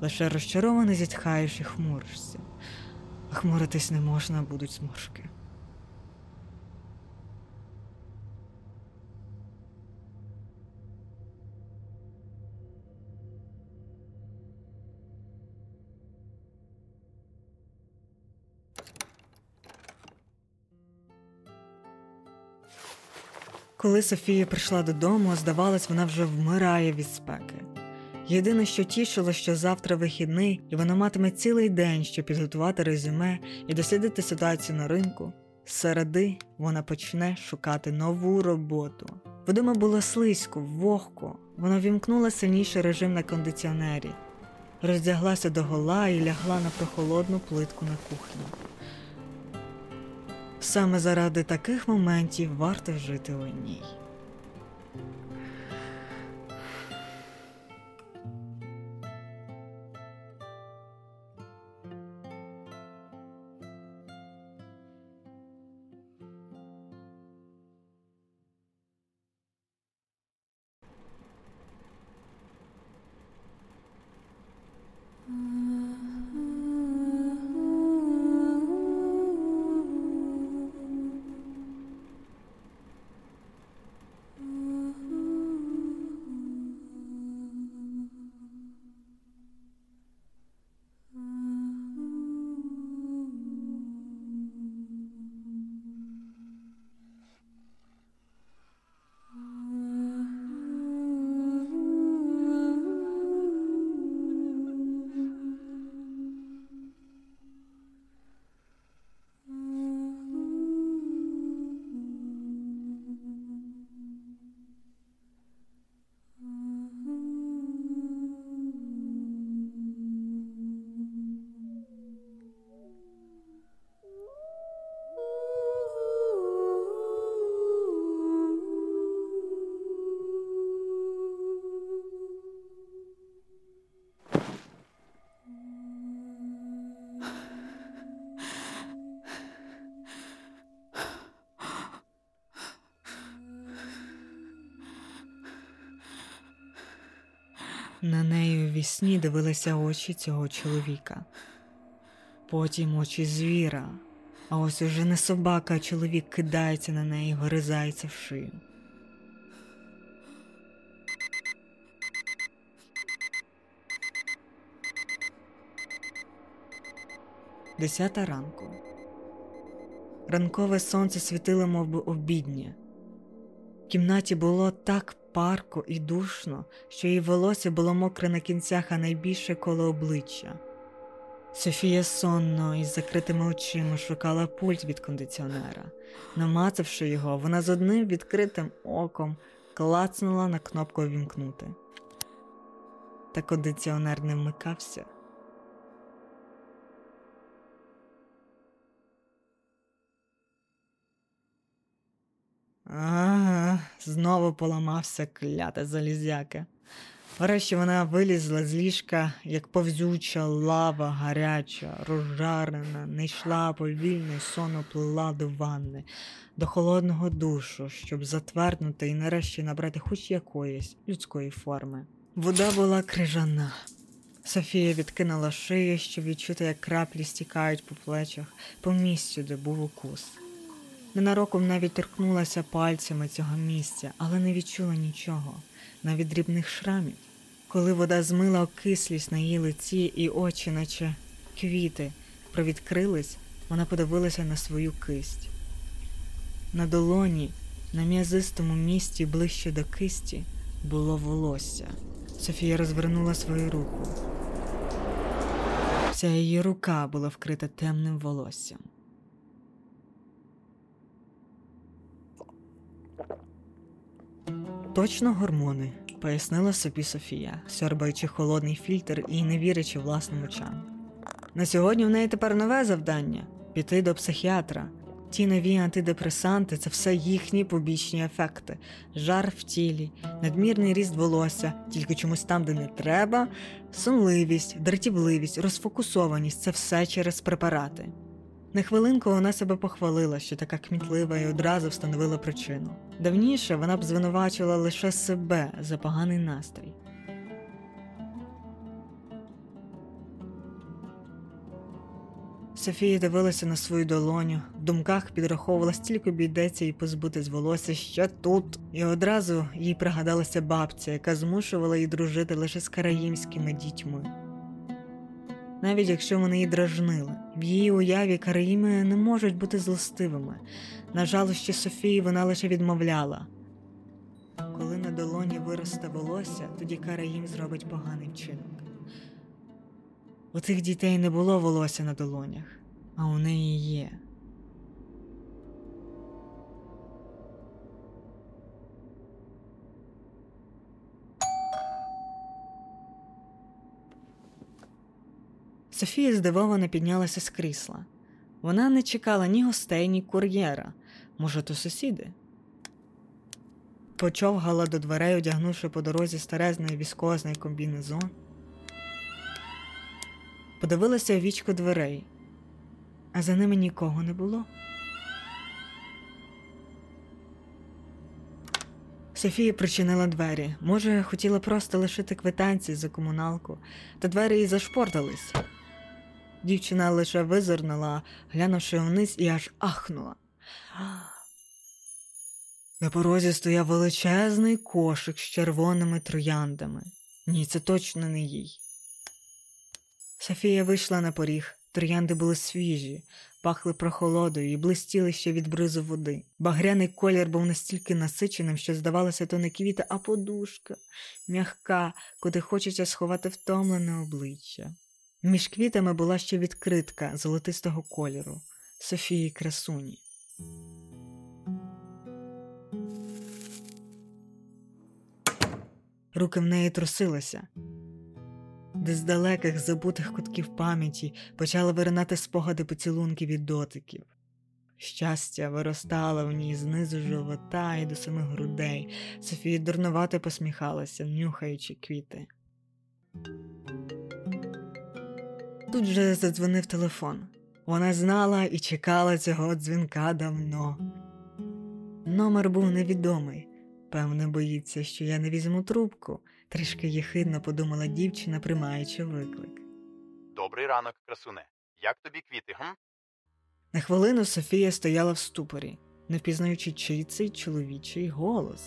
лише розчаровано зітхаєш і хмуришся. А хмуритись не можна, будуть зморшки. Коли Софія прийшла додому, здавалось, вона вже вмирає від спеки. Єдине, що тішило, що завтра вихідний, і вона матиме цілий день, щоб підготувати резюме і дослідити ситуацію на ринку. З середи вона почне шукати нову роботу. Вдома було слизько, вогко. Вона вімкнула сильніший режим на кондиціонері. Роздяглася догола і лягла на прохолодну плитку на кухні. Саме заради таких моментів варто жити у ній. На неї у вісні дивилися очі цього чоловіка. Потім очі звіра. А ось уже не собака, а чоловік кидається на неї, вгризається в шию. Десята ранку. Ранкове сонце світило, мовби обіднє. В кімнаті було так парко і душно, що її волосся було мокре на кінцях, а найбільше коло обличчя. Софія сонно із закритими очима шукала пульт від кондиціонера. Намацавши його, вона з одним відкритим оком клацнула на кнопку «Вімкнути». Та кондиціонер не вмикався. Ага, знову поламався клята залізяка. Врешті вона вилізла з ліжка, як повзюча лава, гаряча, розжарена, не йшла повільно, сонно плила до ванни, до холодного душу, щоб затверднути і нарешті набрати хоч якоїсь людської форми. Вода була крижана. Софія відкинула шию, щоб відчути, як краплі стікають по плечах, по місцю, де був укус. Ненароком навіть торкнулася пальцями цього місця, але не відчула нічого, навіть дрібних шрамів. Коли вода змила окислість на її лиці і очі, наче квіти, провідкрились, вона подивилася на свою кисть. На долоні, на м'язистому місці ближче до кисті, було волосся. Софія розвернула свою руку. Вся її рука була вкрита темним волоссям. Точно гормони, пояснила собі Софія, сьорбаючи холодний фільтр і не вірячи власним очам. На сьогодні в неї тепер нове завдання – піти до психіатра. Ті нові антидепресанти – це все їхні побічні ефекти. Жар в тілі, надмірний ріст волосся, тільки чомусь там, де не треба, сонливість, дратівливість, розфокусованість – це все через препарати. На хвилинку вона себе похвалила, що така кмітлива і одразу встановила причину. Давніше вона б звинувачувала лише себе за поганий настрій. Софія дивилася на свою долоню, в думках підраховувала, стільки обійдеться їй позбути з волосся ще тут. І одразу їй пригадалася бабця, яка змушувала її дружити лише з караїмськими дітьми. Навіть якщо вони її дражнили. В її уяві караїми не можуть бути злостивими. На жалощі Софії вона лише відмовляла. Коли на долоні виросте волосся, тоді караїм зробить поганий вчинок. У цих дітей не було волосся на долонях, а у неї є. Софія здивовано піднялася з крісла. Вона не чекала ні гостей, ні кур'єра. Може, то сусіди? Почовгала до дверей, одягнувши по дорозі старезний віскозний комбінезон. Подивилася у вічко дверей, а за ними нікого не було. Софія причинила двері. Може, хотіла просто лишити квитанції за комуналку, та двері їй зашпортались. Дівчина лише визирнула, глянувши вниз, і аж ахнула. На порозі стояв величезний кошик з червоними трояндами. Ні, це точно не їй. Софія вийшла на поріг. Троянди були свіжі, пахли прохолодою і блистіли ще від бризу води. Багряний колір був настільки насиченим, що здавалося, то не квіти, а подушка, м'ягка, куди хочеться сховати втомлене обличчя. Між квітами була ще відкритка золотистого кольору Софії красуні. Руки в неї трусилися. Де з далеких забутих кутків пам'яті почали виринати спогади поцілунків і дотиків. Щастя виростало в ній знизу живота і до самих грудей. Софія дурнувато посміхалася, нюхаючи квіти. Тут же задзвонив телефон. Вона знала і чекала цього дзвінка давно. Номер був невідомий. Певно, боїться, що я не візьму трубку. Трішки єхидно подумала дівчина, приймаючи виклик. Добрий ранок, красуне. Як тобі квіти, гм? На хвилину Софія стояла в ступорі, не впізнаючи, чий цей чоловічий голос.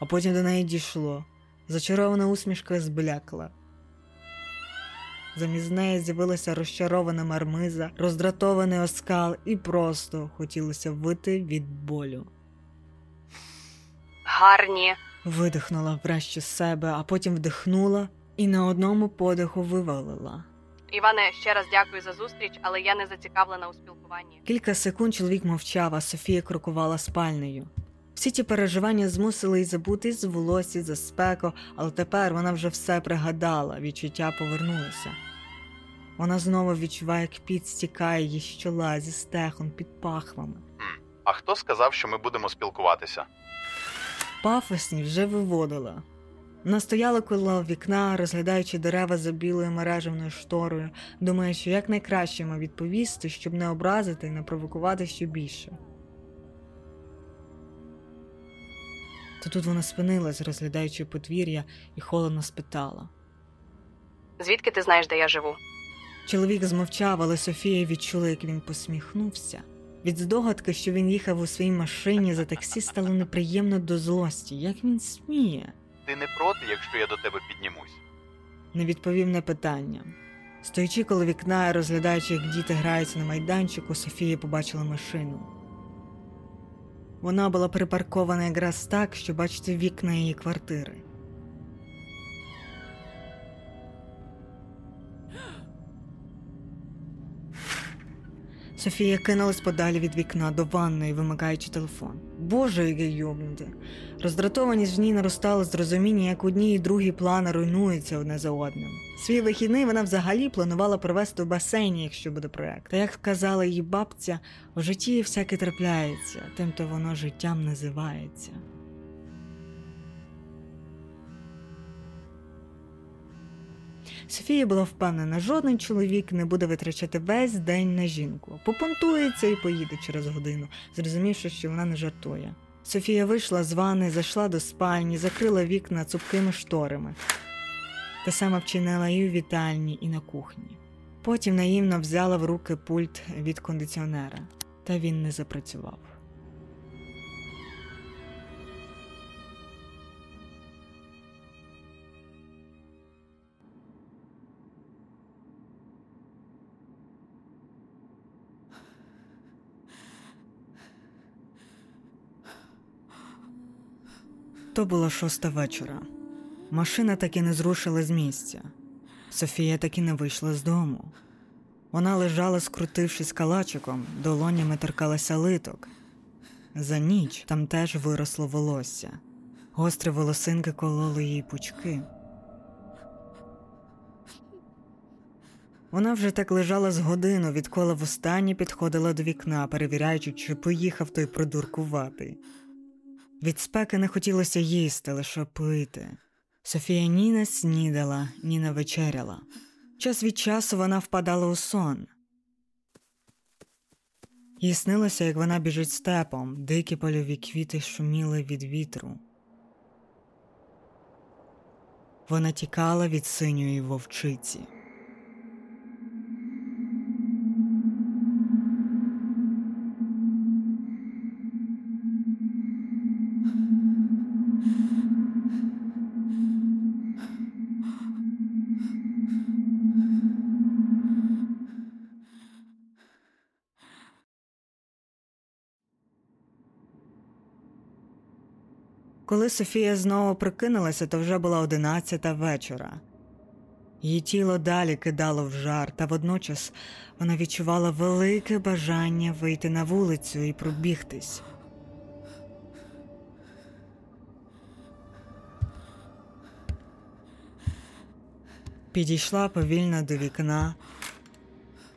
А потім до неї дійшло. Зачарована усмішка зблякла. Замість неї з'явилася розчарована мармиза, роздратований оскал і просто хотілося вити від болю. Гарні. Видихнула врешті себе, а потім вдихнула і на одному подиху вивалила. Іване, ще раз дякую за зустріч, але я не зацікавлена у спілкуванні. Кілька секунд чоловік мовчав, а Софія крокувала спальнею. Всі ті переживання змусили й забути з волосся, за спеку, але тепер вона вже все пригадала, відчуття повернулося. Вона знову відчуває, як піт стікає її з чола, зі стегон, під пахвами. А хто сказав, що ми будемо спілкуватися? Пафосні вже виводила. Вона стояла коло вікна, розглядаючи дерева за білою мережевною шторою, думаючи, як найкраще йому відповісти, щоб не образити і не провокувати ще більше. Та тут вона спинилась, розглядаючи подвір'я, і холодно спитала. Звідки ти знаєш, де я живу? Чоловік змовчав, але Софія відчула, як він посміхнувся. Від здогадки, що він їхав у своїй машині за таксі, стало неприємно до злості. Як він сміє? Ти не проти, якщо я до тебе піднімусь? Не відповів на питання. Стоячи коло вікна і розглядаючи, як діти граються на майданчику, Софія побачила машину. Вона була припаркована якраз так, що бачити вікна її квартири. Софія кинулась подалі від вікна до ванної, вимикаючи телефон. Боже, який йобнути! Роздратованість в ній наростала з розуміння, як одні і другі плани руйнуються одне за одним. Свій вихідний вона взагалі планувала провести в басейні, якщо буде проєкт. Та, як сказала її бабця, в житті всяке трапляється, тим-то воно життям називається. Софія була впевнена, жоден чоловік не буде витрачати весь день на жінку. Попунтується і поїде через годину, зрозумівши, що вона не жартує. Софія вийшла з ванни, зайшла до спальні, закрила вікна цупкими шторами. Та сама вчинила і у вітальні, і на кухні. Потім наївно взяла в руки пульт від кондиціонера. Та він не запрацював. То було шоста вечора. Машина таки не зрушила з місця. Софія таки не вийшла з дому. Вона лежала, скрутившись калачиком, долонями торкалася литок. За ніч там теж виросло волосся. Гострі волосинки кололи їй пучки. Вона вже так лежала з годину, відколи востаннє підходила до вікна, перевіряючи, чи поїхав той продуркуватий. Від спеки не хотілося їсти, лише пити. Софія ні не снідала, ні не вечеряла. Час від часу вона впадала у сон. Їй снилося, як вона біжить степом, дикі польові квіти шуміли від вітру. Вона тікала від синьої вовчиці. Коли Софія знову прокинулася, то вже була одинадцята вечора. Її тіло далі кидало в жар, та водночас вона відчувала велике бажання вийти на вулицю і пробігтись. Підійшла повільно до вікна,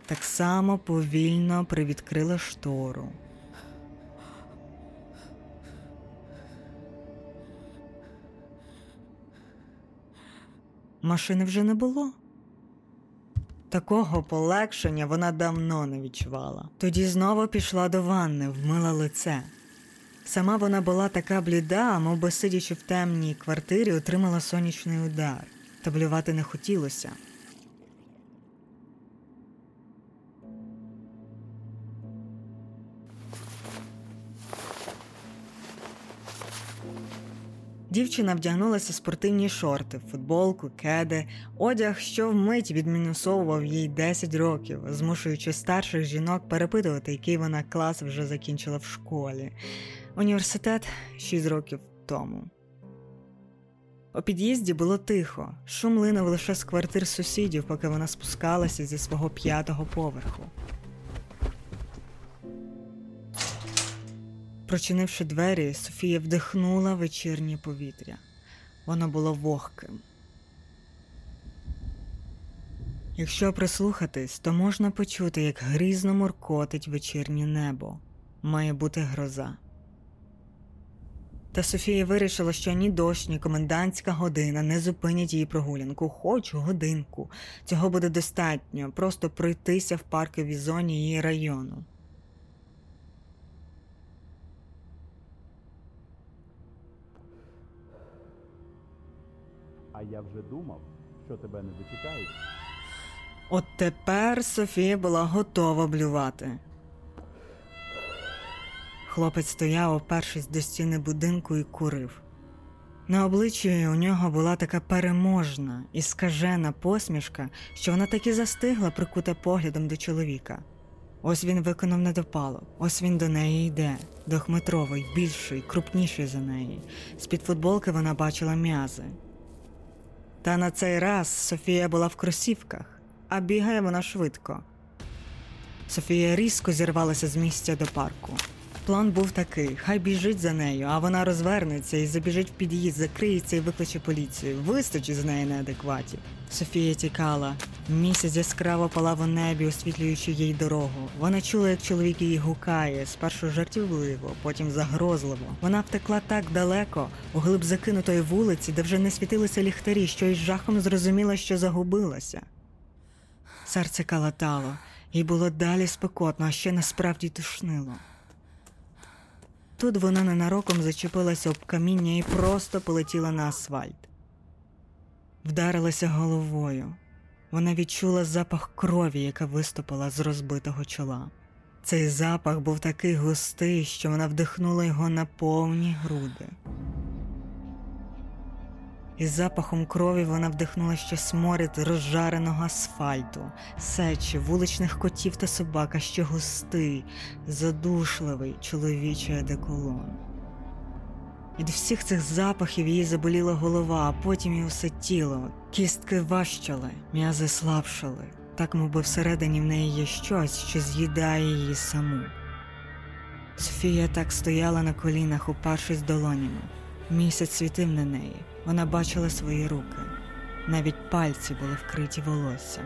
так само повільно привідкрила штору. Машини вже не було. Такого полегшення вона давно не відчувала. Тоді знову пішла до ванни, вмила лице. Сама вона була така бліда, мовби сидячи в темній квартирі, отримала сонячний удар. Та блювати не хотілося. Дівчина вдягнулася в спортивні шорти, футболку, кеди, одяг, що вмить відмінусовував їй десять років, змушуючи старших жінок перепитувати, який вона клас вже закінчила в школі. Університет шість років тому. У під'їзді було тихо, шум линув лише з квартир сусідів, поки вона спускалася зі свого п'ятого поверху. Прочинивши двері, Софія вдихнула вечірнє повітря. Воно було вогким. Якщо прислухатись, то можна почути, як грізно муркотить вечірнє небо. Має бути гроза. Та Софія вирішила, що ні дощ, ні комендантська година не зупинять її прогулянку. Хоч годинку. Цього буде достатньо, просто пройтися в парковій зоні її району. А я вже думав, що тебе не дочекають. От тепер Софія була готова блювати. Хлопець стояв, опершись до стіни будинку, і курив. На обличчі у нього була така переможна і скажена посмішка, що вона таки застигла, прикута поглядом до чоловіка. Ось він виконав недопалок, ось він до неї йде, двохметровий, більший, крупніший за неї. З-під футболки вона бачила м'язи. Та на цей раз Софія була в кросівках, а бігає вона швидко. Софія різко зірвалася з місця до парку. План був такий: хай біжить за нею, а вона розвернеться і забіжить в під'їзд, закриється і викличе поліцію. Вистачить з неї неадекватів. Софія тікала. Місяць яскраво палав у небі, освітлюючи їй дорогу. Вона чула, як чоловік її гукає, спершу жартівливо, потім загрозливо. Вона втекла так далеко, у глиб закинутої вулиці, де вже не світилися ліхтарі, що із жахом зрозуміла, що загубилася. Серце калатало, їй було далі спекотно, а ще насправді тушнило. Тут вона ненароком зачепилася об каміння і просто полетіла на асфальт. Вдарилася головою. Вона відчула запах крові, яка виступила з розбитого чола. Цей запах був такий густий, що вона вдихнула його на повні груди. Із запахом крові вона вдихнула ще сморід розжареного асфальту, сечі, вуличних котів та собак, а ще густий, задушливий чоловічий одеколон. Від всіх цих запахів їй заболіла голова, а потім і усе тіло. Кістки важчали, м'язи слабшали. Так, мовби всередині в неї є щось, що з'їдає її саму. Софія так стояла на колінах, упершись долонями. Місяць світив на неї. Вона бачила свої руки. Навіть пальці були вкриті волоссям.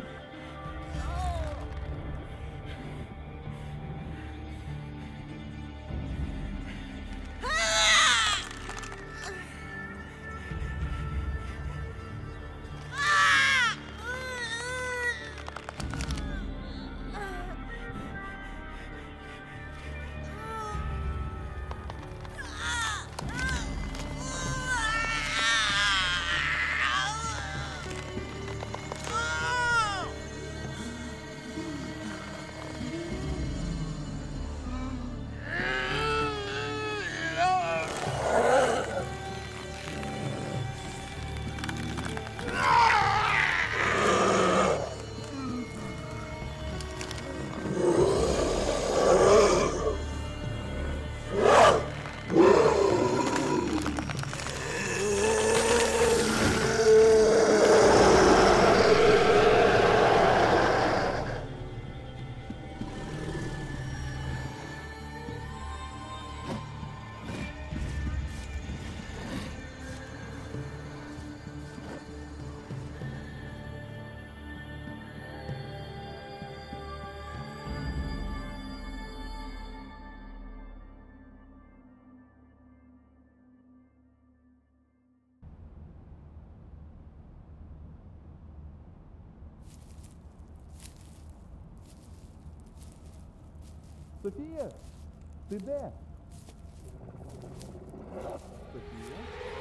Софія, ти де? Софія?